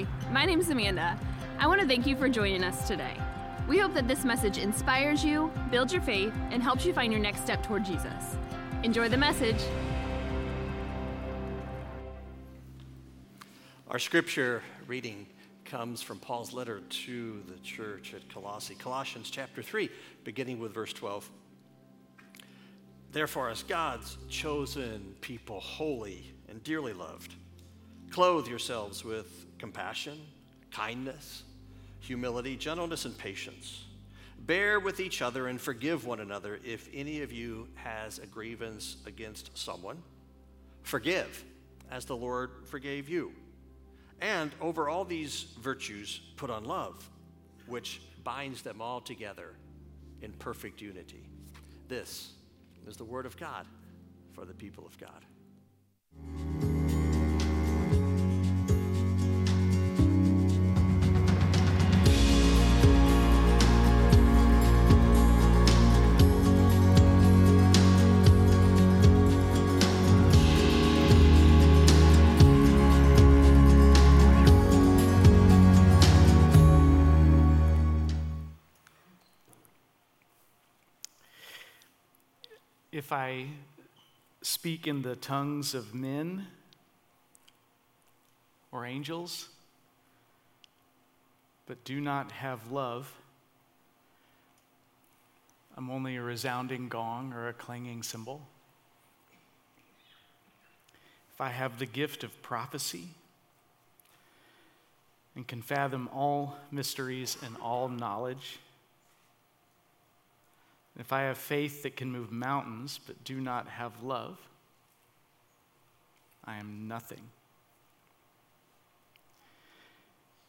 Hi, my name's Amanda. I want to thank you for joining us today. We hope that this message inspires you, builds your faith, and helps you find your next step toward Jesus. Enjoy the message. Our scripture reading comes from Paul's letter to the church at Colossae, Colossians chapter 3, beginning with verse 12. Therefore, as God's chosen people, holy and dearly loved, clothe yourselves with compassion, kindness, humility, gentleness, and patience. Bear with each other and forgive one another if any of you has a grievance against someone. Forgive as the Lord forgave you. And over all these virtues, put on love, which binds them all together in perfect unity. This is the word of God for the people of God. If I speak in the tongues of men or angels, but do not have love, I'm only a resounding gong or a clanging cymbal. If I have the gift of prophecy and can fathom all mysteries and all knowledge, if I have faith that can move mountains but do not have love, I am nothing.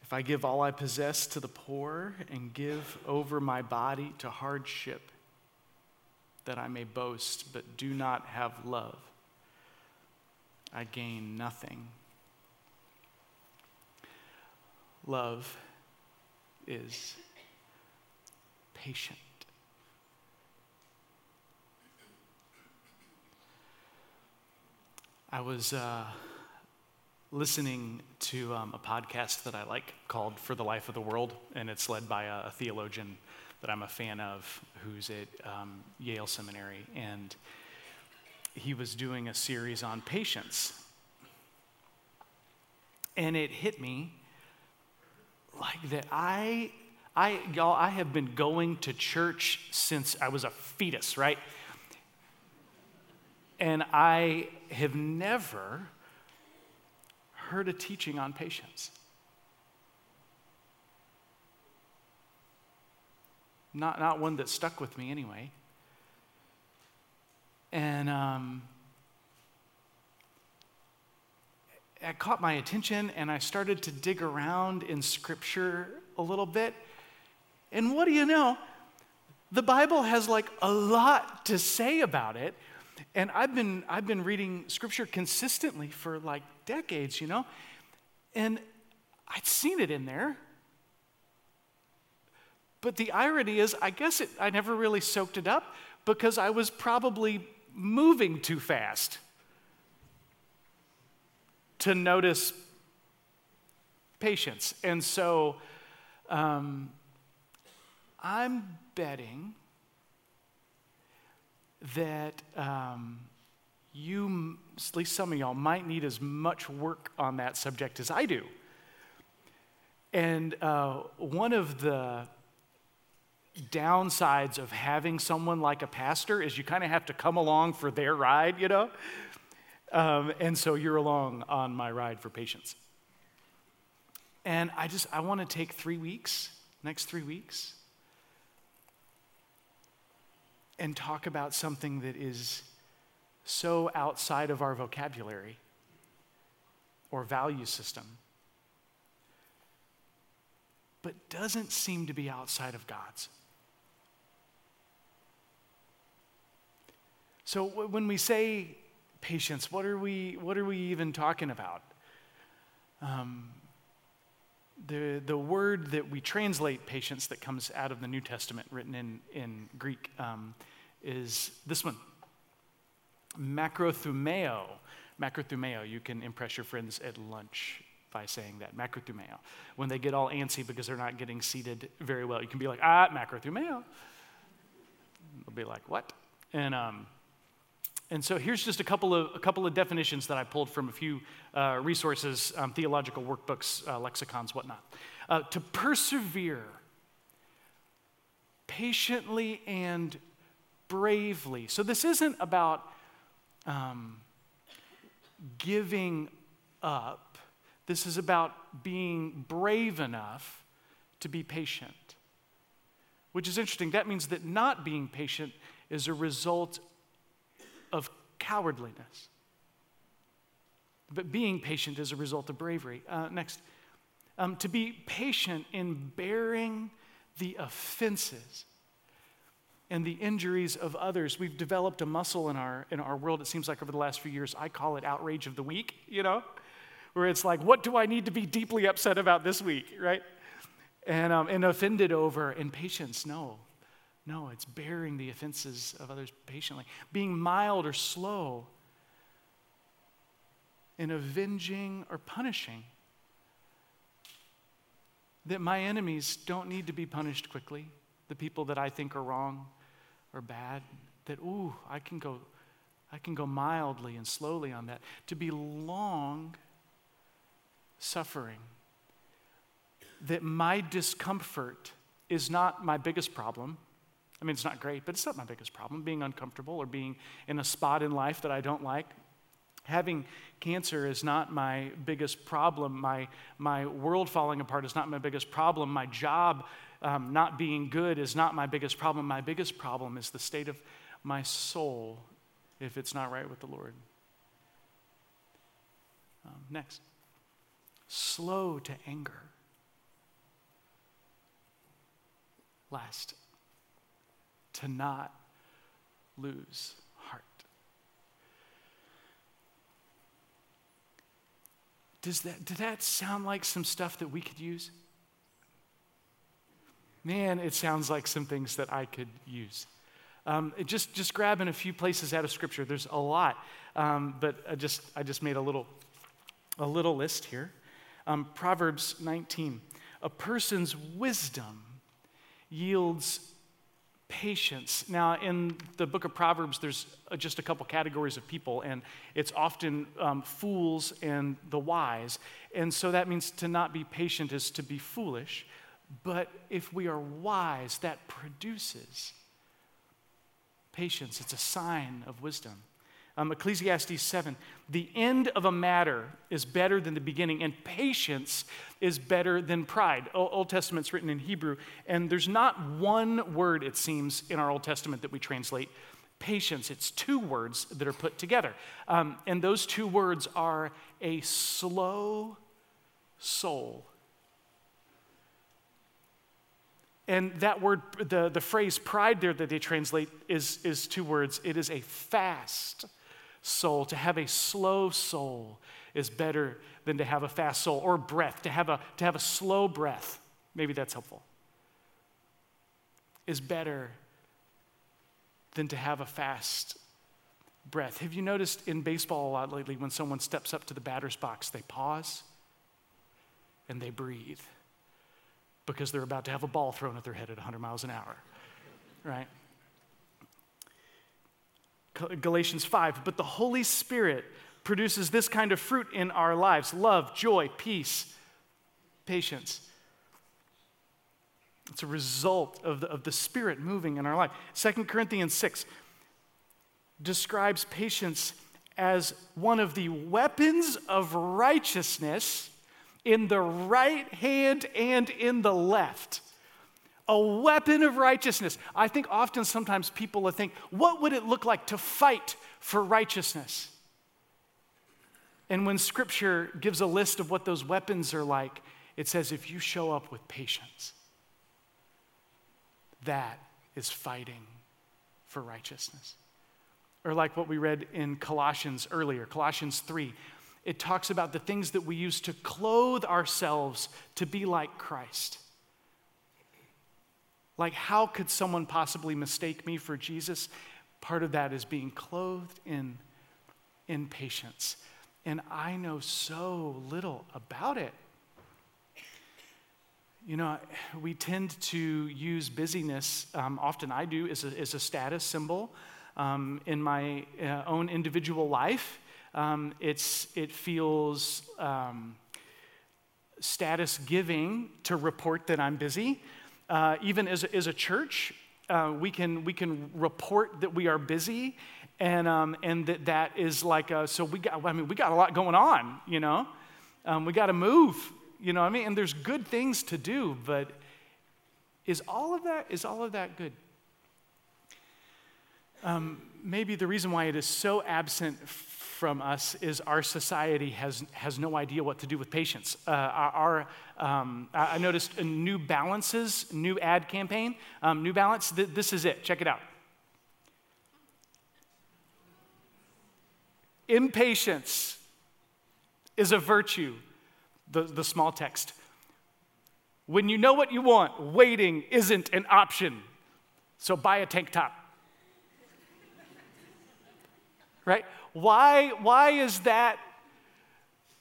If I give all I possess to the poor and give over my body to hardship that I may boast but do not have love, I gain nothing. Love is patient. I was listening to a podcast that I like called For the Life of the World, and it's led by a theologian that I'm a fan of who's at Yale Seminary, and he was doing a series on patience. And it hit me like that I have been going to church since I was a fetus, right? And I have never heard a teaching on patience. Not one that stuck with me anyway. And it caught my attention, and I started to dig around in Scripture a little bit. And what do you know? The Bible has a lot to say about it. And I've been reading Scripture consistently for decades, and I'd seen it in there. But the irony is, I guess I never really soaked it up because I was probably moving too fast to notice patience. And so I'm betting that you, at least some of y'all, might need as much work on that subject as I do. And one of the downsides of having someone like a pastor is you kind of have to come along for their ride, and so you're along on my ride for patience. And I want to take 3 weeks, next 3 weeks, and talk about something that is so outside of our vocabulary or value system, but doesn't seem to be outside of God's. So when we say patience, what are we even talking about? The word that we translate patience that comes out of the New Testament, written in Greek, is this one, makrothumeo. You can impress your friends at lunch by saying that, makrothumeo. When they get all antsy because they're not getting seated very well, you can be like, makrothumeo. They'll be like, what? And so here's just a couple of definitions that I pulled from a few resources, theological workbooks, lexicons, whatnot. To persevere patiently and bravely. So this isn't about giving up. This is about being brave enough to be patient, which is interesting. That means that not being patient is a result of cowardliness. But being patient is a result of bravery. Next. To be patient in bearing the offenses and the injuries of others. We've developed a muscle in our world, it seems like, over the last few years. I call it outrage of the week, where it's like, what do I need to be deeply upset about this week, right? And offended over. And patience, no, it's bearing the offenses of others patiently. Being mild or slow in avenging or punishing, that my enemies don't need to be punished quickly, the people that I think are wrong or bad, that I can go mildly and slowly on that. To be long suffering, that my discomfort is not my biggest problem. I mean, it's not great, but it's not my biggest problem. Being uncomfortable or being in a spot in life that I don't like. Having cancer is not my biggest problem. My world falling apart is not my biggest problem. My job not being good is not my biggest problem. My biggest problem is the state of my soul if it's not right with the Lord. Next. Slow to anger. Last. To not lose heart. Did that sound like some stuff that we could use? Man, it sounds like some things that I could use. Just grabbing a few places out of Scripture. There's a lot, but I just made a little list here. Proverbs 19: a person's wisdom yields patience. Now, in the book of Proverbs, there's just a couple categories of people, and it's often fools and the wise. And so that means to not be patient is to be foolish. But if we are wise, that produces patience. It's a sign of wisdom. Ecclesiastes 7, the end of a matter is better than the beginning, and patience is better than pride. Old Testament's written in Hebrew, and there's not one word, it seems, in our Old Testament that we translate patience. It's two words that are put together. And those two words are a slow soul. And that word, the phrase pride there that they translate is two words. It is a fast soul. To have a slow soul is better than to have a fast soul, or breath. To have a slow breath, maybe that's helpful, is better than to have a fast breath. Have you noticed in baseball a lot lately, when someone steps up to the batter's box, they pause and they breathe because they're about to have a ball thrown at their head at 100 miles an hour, right? Galatians 5, but the Holy Spirit produces this kind of fruit in our lives: love, joy, peace, patience. It's a result of the Spirit moving in our life. 2 Corinthians 6 describes patience as one of the weapons of righteousness in the right hand and in the left. A weapon of righteousness. I think often sometimes people will think, what would it look like to fight for righteousness? And when Scripture gives a list of what those weapons are like, it says if you show up with patience, that is fighting for righteousness. Or like what we read in Colossians earlier, Colossians 3, it talks about the things that we use to clothe ourselves to be like Christ. Like, how could someone possibly mistake me for Jesus? Part of that is being clothed in patience. and I know so little about it. You know, we tend to use busyness, often I do, as a status symbol in my own individual life. It feels status giving to report that I'm busy. Even as a church, we can report that we are busy, and that is like we got a lot going on. You know, we got to move. You know what I mean? And there's good things to do, but is all of that good? Maybe the reason why it is so absent from us is our society has no idea what to do with patience. I noticed a New Balance's new ad campaign. New Balance, this is it. Check it out. Impatience is a virtue. The small text. When you know what you want, waiting isn't an option. So buy a tank top. Right? Why is that?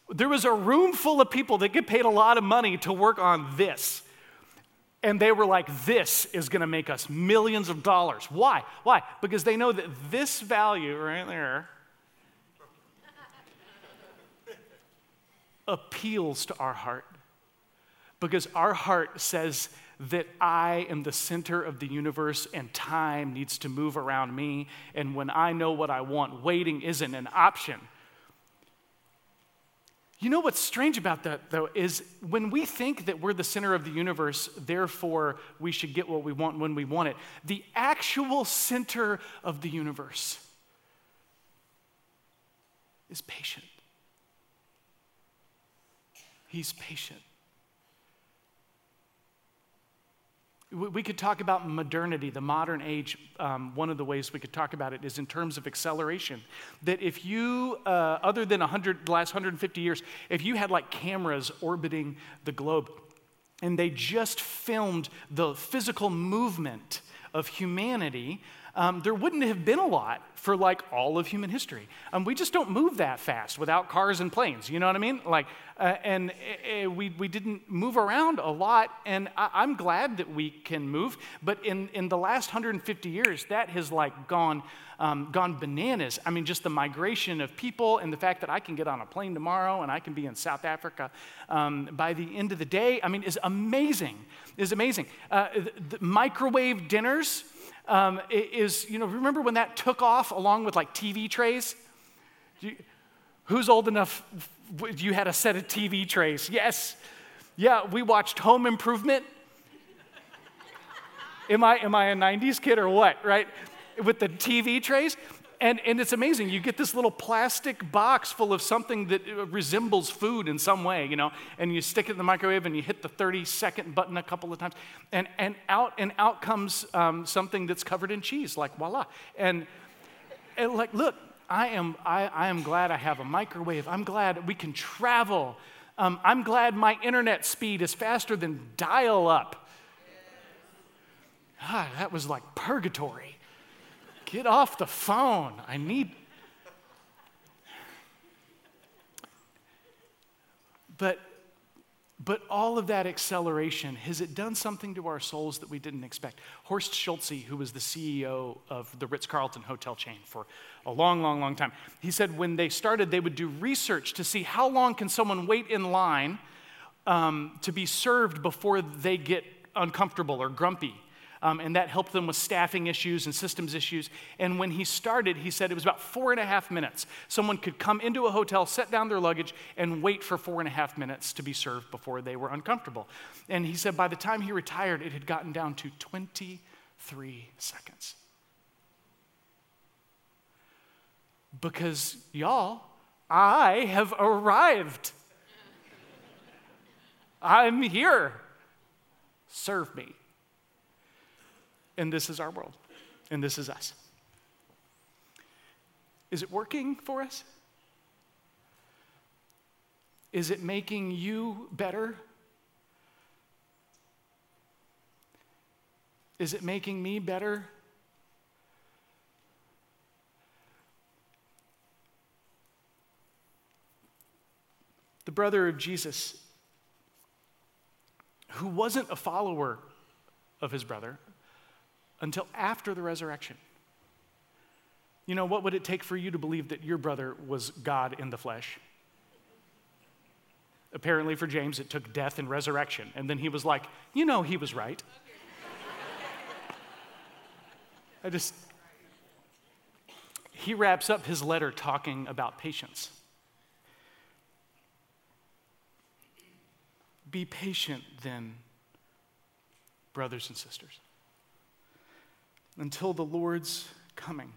There was a room full of people that get paid a lot of money to work on this. And they were like, this is going to make us millions of dollars. Why? Because they know that this value right there appeals to our heart. Because our heart says that I am the center of the universe and time needs to move around me. And when I know what I want, waiting isn't an option. You know what's strange about that, though, is when we think that we're the center of the universe, therefore we should get what we want when we want it, the actual center of the universe is patient. He's patient. We could talk about modernity, the modern age. One of the ways we could talk about it is in terms of acceleration. That if you, other than the last 150 years, if you had like cameras orbiting the globe and they just filmed the physical movement of humanity, there wouldn't have been a lot for like all of human history. We just don't move that fast without cars and planes. You know what I mean? Like, we didn't move around a lot, and I'm glad that we can move. But in the last 150 years, that has like gone bananas. I mean, just the migration of people and the fact that I can get on a plane tomorrow and I can be in South Africa by the end of the day. I mean, is amazing. Is amazing. The microwave dinners. Remember when that took off along with like TV trays? Who's old enough? You had a set of TV trays. Yes. Yeah, we watched Home Improvement. Am I a 90s kid or what, right? With the TV trays. And it's amazing. You get this little plastic box full of something that resembles food in some way, you know, and you stick it in the microwave and you hit the 30-second button a couple of times, and out comes something that's covered in cheese, like voila. And like, look, I am glad I have a microwave. I'm glad we can travel. I'm glad my internet speed is faster than dial-up. Ah, that was like purgatory. Get off the phone. I need. But all of that acceleration, has it done something to our souls that we didn't expect? Horst Schulze, who was the CEO of the Ritz-Carlton hotel chain for a long, long, long time, he said when they started, they would do research to see how long can someone wait in line to be served before they get uncomfortable or grumpy. And that helped them with staffing issues and systems issues. And when he started, he said it was about 4.5 minutes. Someone could come into a hotel, set down their luggage, and wait for 4.5 minutes to be served before they were uncomfortable. And he said by the time he retired, it had gotten down to 23 seconds. Because, y'all, I have arrived. I'm here. Serve me. And this is our world, and this is us. Is it working for us? Is it making you better? Is it making me better? the brother of Jesus, who wasn't a follower of his brother until after the resurrection. You know, what would it take for you to believe that your brother was God in the flesh? Apparently for James, it took death and resurrection. And then he was like, you know, he was right. He wraps up his letter talking about patience. Be patient then, brothers and sisters, until the Lord's coming.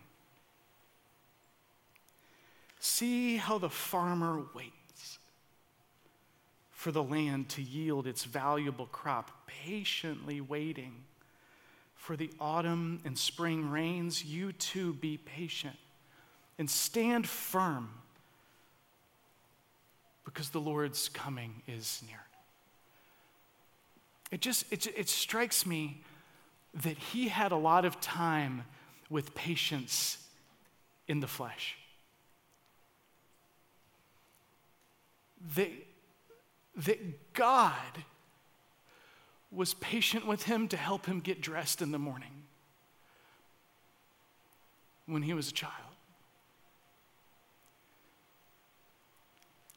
See how the farmer waits for the land to yield its valuable crop, patiently waiting for the autumn and spring rains. You too be patient and stand firm, because the Lord's coming is near. It strikes me that he had a lot of time with patience in the flesh. That God was patient with him to help him get dressed in the morning when he was a child.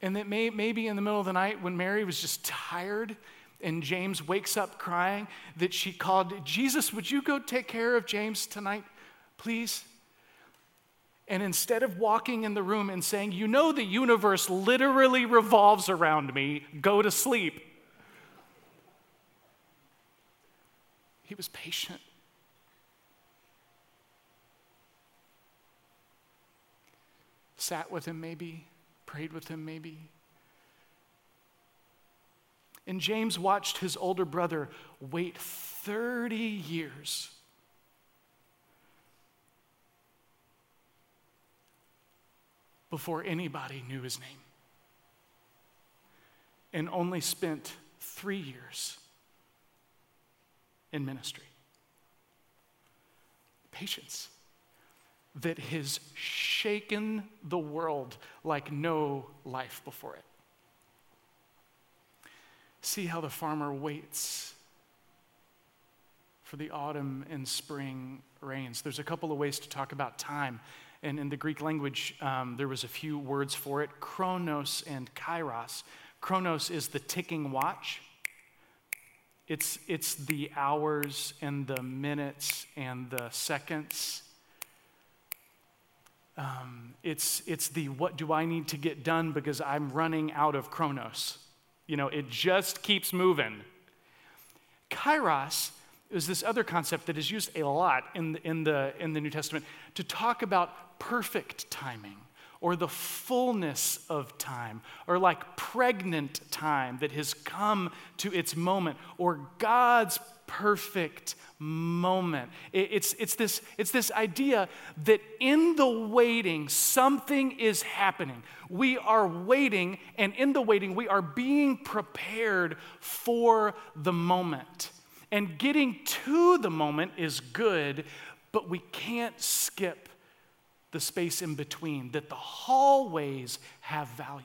And that maybe in the middle of the night when Mary was just tired and James wakes up crying, that she called, Jesus, would you go take care of James tonight, please? And instead of walking in the room and saying, you know, the universe literally revolves around me, go to sleep, he was patient. Sat with him maybe, prayed with him maybe. And James watched his older brother wait 30 years before anybody knew his name, and only spent 3 years in ministry. Patience that has shaken the world like no life before it. See how the farmer waits for the autumn and spring rains. There's a couple of ways to talk about time. And in the Greek language, there was a few words for it, Chronos and Kairos. Chronos is the ticking watch. It's the hours and the minutes and the seconds. It's the what do I need to get done because I'm running out of Chronos. You know, it just keeps moving. Kairos is this other concept that is used a lot in the New Testament to talk about perfect timing or the fullness of time or like pregnant time that has come to its moment or God's perfect moment. It's this idea that in the waiting, something is happening. We are waiting, and in the waiting, we are being prepared for the moment. And getting to the moment is good, but we can't skip the space in between, that the hallways have value.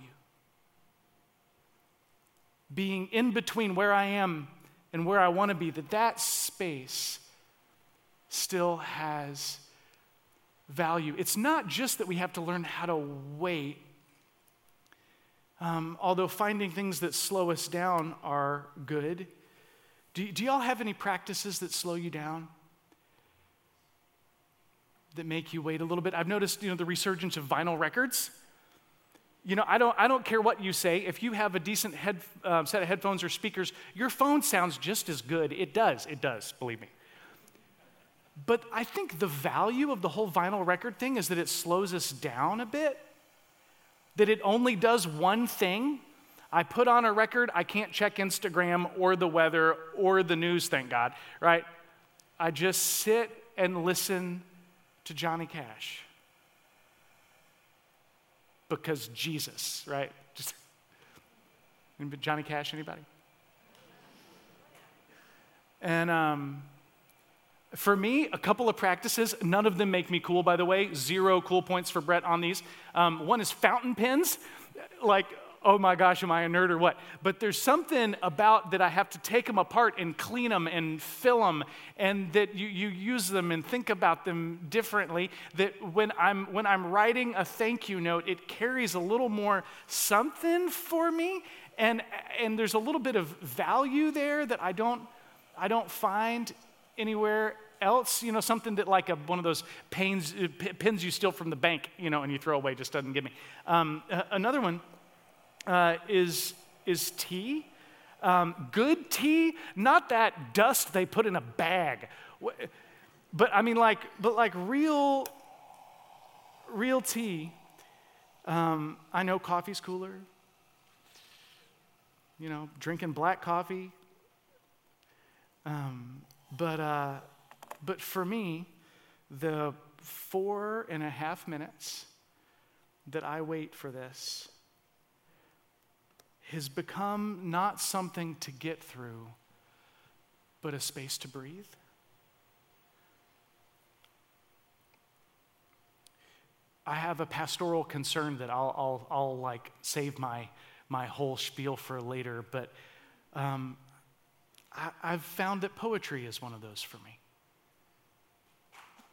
Being in between where I am and where I want to be, that space still has value. It's not just that we have to learn how to wait, although finding things that slow us down are good. Do y'all have any practices that slow you down? That make you wait a little bit? I've noticed, the resurgence of vinyl records. I don't care what you say. If you have a decent set of headphones or speakers, your phone sounds just as good. It does, believe me. But I think the value of the whole vinyl record thing is that it slows us down a bit, that it only does one thing. I put on a record, I can't check Instagram or the weather or the news, thank God, right? I just sit and listen to Johnny Cash. Because Jesus, right? Just Johnny Cash, anybody? And for me, a couple of practices, none of them make me cool, by the way. 0 cool points for Brett on these. One is fountain pens. Like, oh my gosh, am I a nerd or what? But there's something about that I have to take them apart and clean them and fill them, and that you use them and think about them differently, that when I'm writing a thank you note, it carries a little more something for me, and there's a little bit of value there that I don't find anywhere else, you know, something that like one of those pins you steal from the bank, you know, and you throw away, just doesn't give me. Another one is tea. Good tea, not that dust they put in a bag. But I mean, like real tea. I know coffee's cooler. You know, drinking black coffee. But for me, the 4.5 minutes that I wait for this has become not something to get through, but a space to breathe. I have a pastoral concern that I'll like save my whole spiel for later, but I've found that poetry is one of those for me.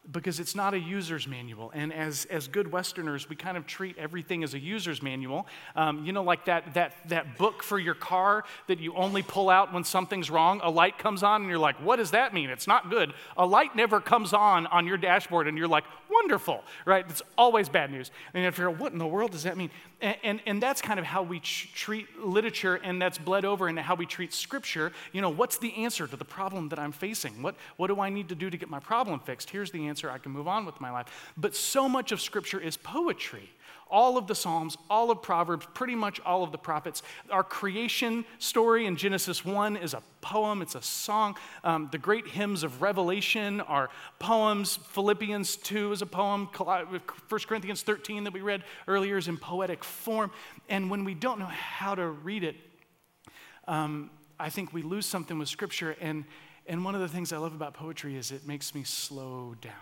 Because it's not a user's manual. And as good Westerners, we kind of treat everything as a user's manual. You know, like that book for your car that you only pull out when something's wrong. A light comes on and you're like, what does that mean? It's not good. A light never comes on your dashboard and you're like, wonderful, right? It's always bad news. And you figure, what in the world does that mean? And that's kind of how we treat literature, and that's bled over into how we treat scripture. You know, what's the answer to the problem that I'm facing? What do I need to do to get my problem fixed? Here's the answer. I can move on with my life. But so much of Scripture is poetry. All of the Psalms, all of Proverbs, pretty much all of the prophets. Our creation story in Genesis 1 is a poem, it's a song. The great hymns of Revelation are poems. Philippians 2 is a poem. 1 Corinthians 13 that we read earlier is in poetic form. And when we don't know how to read it, I think we lose something with Scripture. And one of the things I love about poetry is it makes me slow down.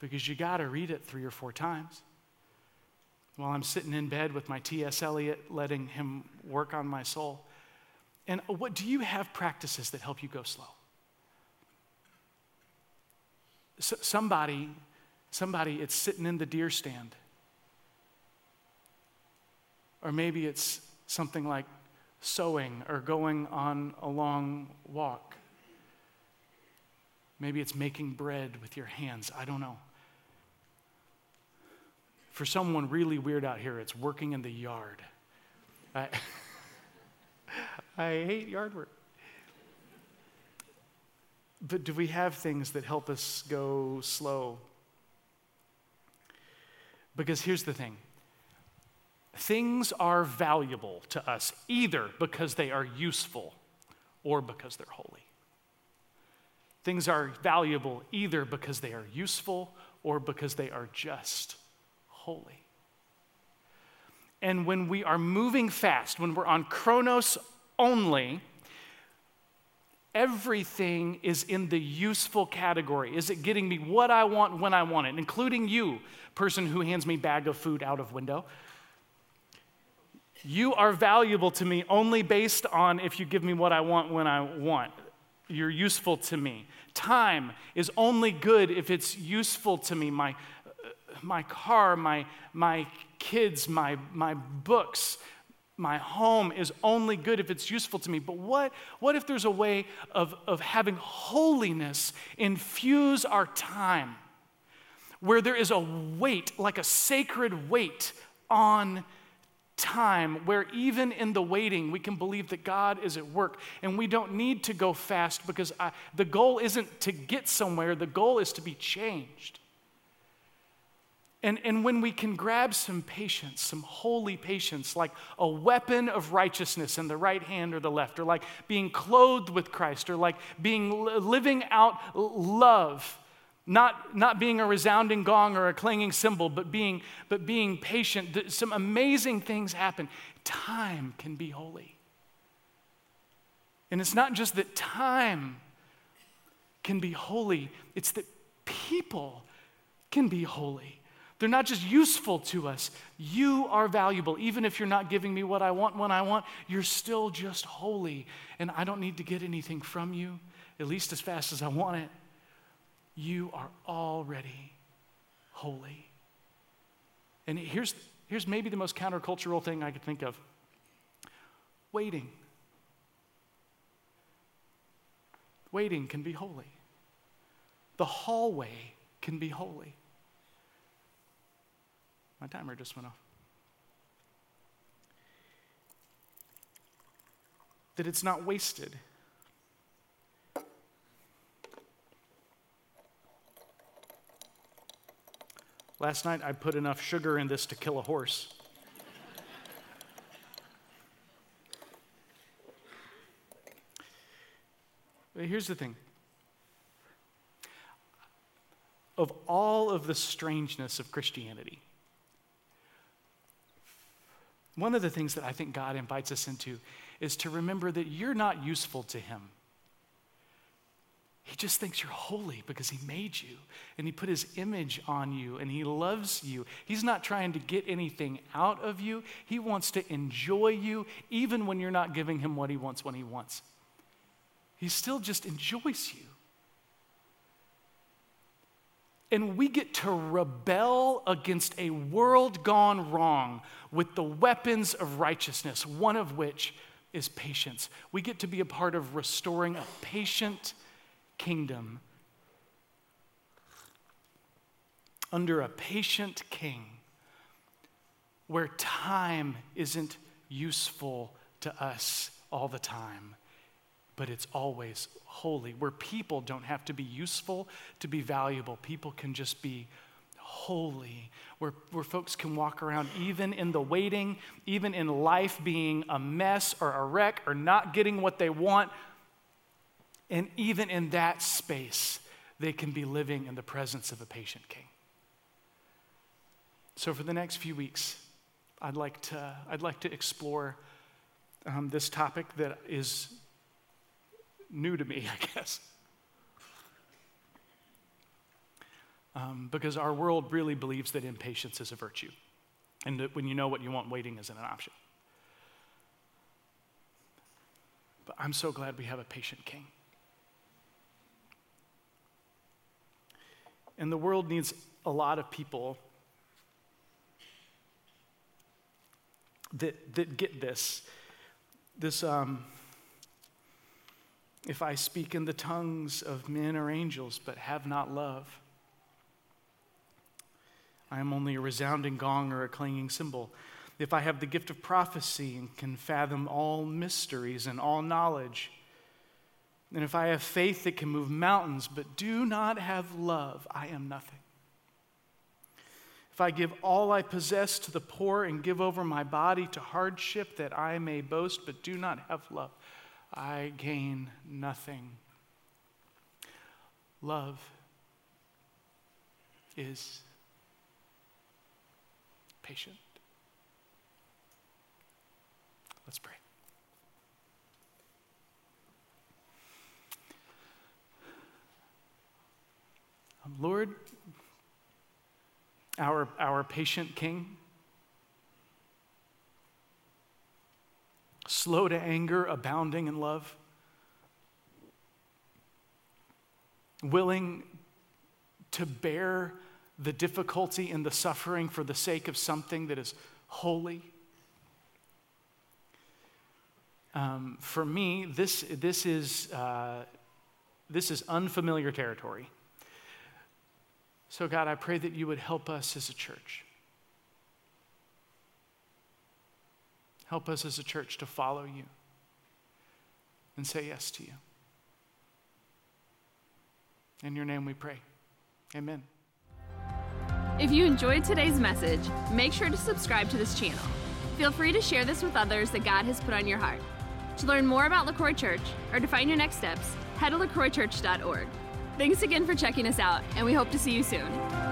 Because you gotta read it 3 or 4 times. While I'm sitting in bed with my T.S. Eliot, letting him work on my soul. And what do you have practices that help you go slow? Somebody, it's sitting in the deer stand. Or maybe it's something like sewing or going on a long walk. Maybe it's making bread with your hands. I don't know. For someone really weird out here, it's working in the yard. I hate yard work. But do we have things that help us go slow? Because here's the thing. Things are valuable to us either because they are useful or because they're holy. Things are valuable either because they are useful or because they are just holy. And when we are moving fast, when we're on Chronos only, everything is in the useful category. Is it getting me what I want when I want it, including you, person who hands me bag of food out of window? You are valuable to me only based on if you give me what I want when I want. You're useful to me. Time is only good if it's useful to me. My car, my kids, my books, my home is only good if it's useful to me. But what if there's a way of having holiness infuse our time where there is a weight, like a sacred weight on time, where even in the waiting we can believe that God is at work, and we don't need to go fast because the goal isn't to get somewhere, the goal is to be changed. And when we can grab some patience, some holy patience, like a weapon of righteousness in the right hand or the left, or like being clothed with Christ, or like living out love, Not being a resounding gong or a clanging cymbal, but being patient. Some amazing things happen. Time can be holy. And it's not just that time can be holy, it's that people can be holy. They're not just useful to us. You are valuable. Even if you're not giving me what I want when I want, you're still just holy, and I don't need to get anything from you, at least as fast as I want it. You are already holy. And here's maybe the most countercultural thing I could think of. Waiting. Waiting can be holy. The hallway can be holy. My timer just went off. That it's not wasted. Last night I put enough sugar in this to kill a horse. Here's the thing. Of all of the strangeness of Christianity, one of the things that I think God invites us into is to remember that you're not useful to him. He just thinks you're holy because he made you, and he put his image on you, and he loves you. He's not trying to get anything out of you. He wants to enjoy you even when you're not giving him what he wants when he wants. He still just enjoys you. And we get to rebel against a world gone wrong with the weapons of righteousness, one of which is patience. We get to be a part of restoring a patient kingdom under a patient king where time isn't useful to us all the time, but it's always holy, where people don't have to be useful to be valuable. People can just be holy, where folks can walk around even in the waiting, even in life being a mess or a wreck or not getting what they want. And even in that space, they can be living in the presence of a patient king. So for the next few weeks, I'd like to explore this topic that is new to me, I guess. Because our world really believes that impatience is a virtue, and that when you know what you want, waiting isn't an option. But I'm so glad we have a patient king. And the world needs a lot of people that get this. If I speak in the tongues of men or angels, but have not love, I am only a resounding gong or a clanging cymbal. If I have the gift of prophecy and can fathom all mysteries and all knowledge, and if I have faith that can move mountains, but do not have love, I am nothing. If I give all I possess to the poor and give over my body to hardship that I may boast, but do not have love, I gain nothing. Love is patient. Let's pray. Lord, our patient King, slow to anger, abounding in love, willing to bear the difficulty and the suffering for the sake of something that is holy. For me, this is unfamiliar territory. So God, I pray that you would help us as a church. Help us as a church to follow you and say yes to you. In your name we pray. Amen. If you enjoyed today's message, make sure to subscribe to this channel. Feel free to share this with others that God has put on your heart. To learn more about LaCroix Church or to find your next steps, head to lacroixchurch.org. Thanks again for checking us out, and we hope to see you soon.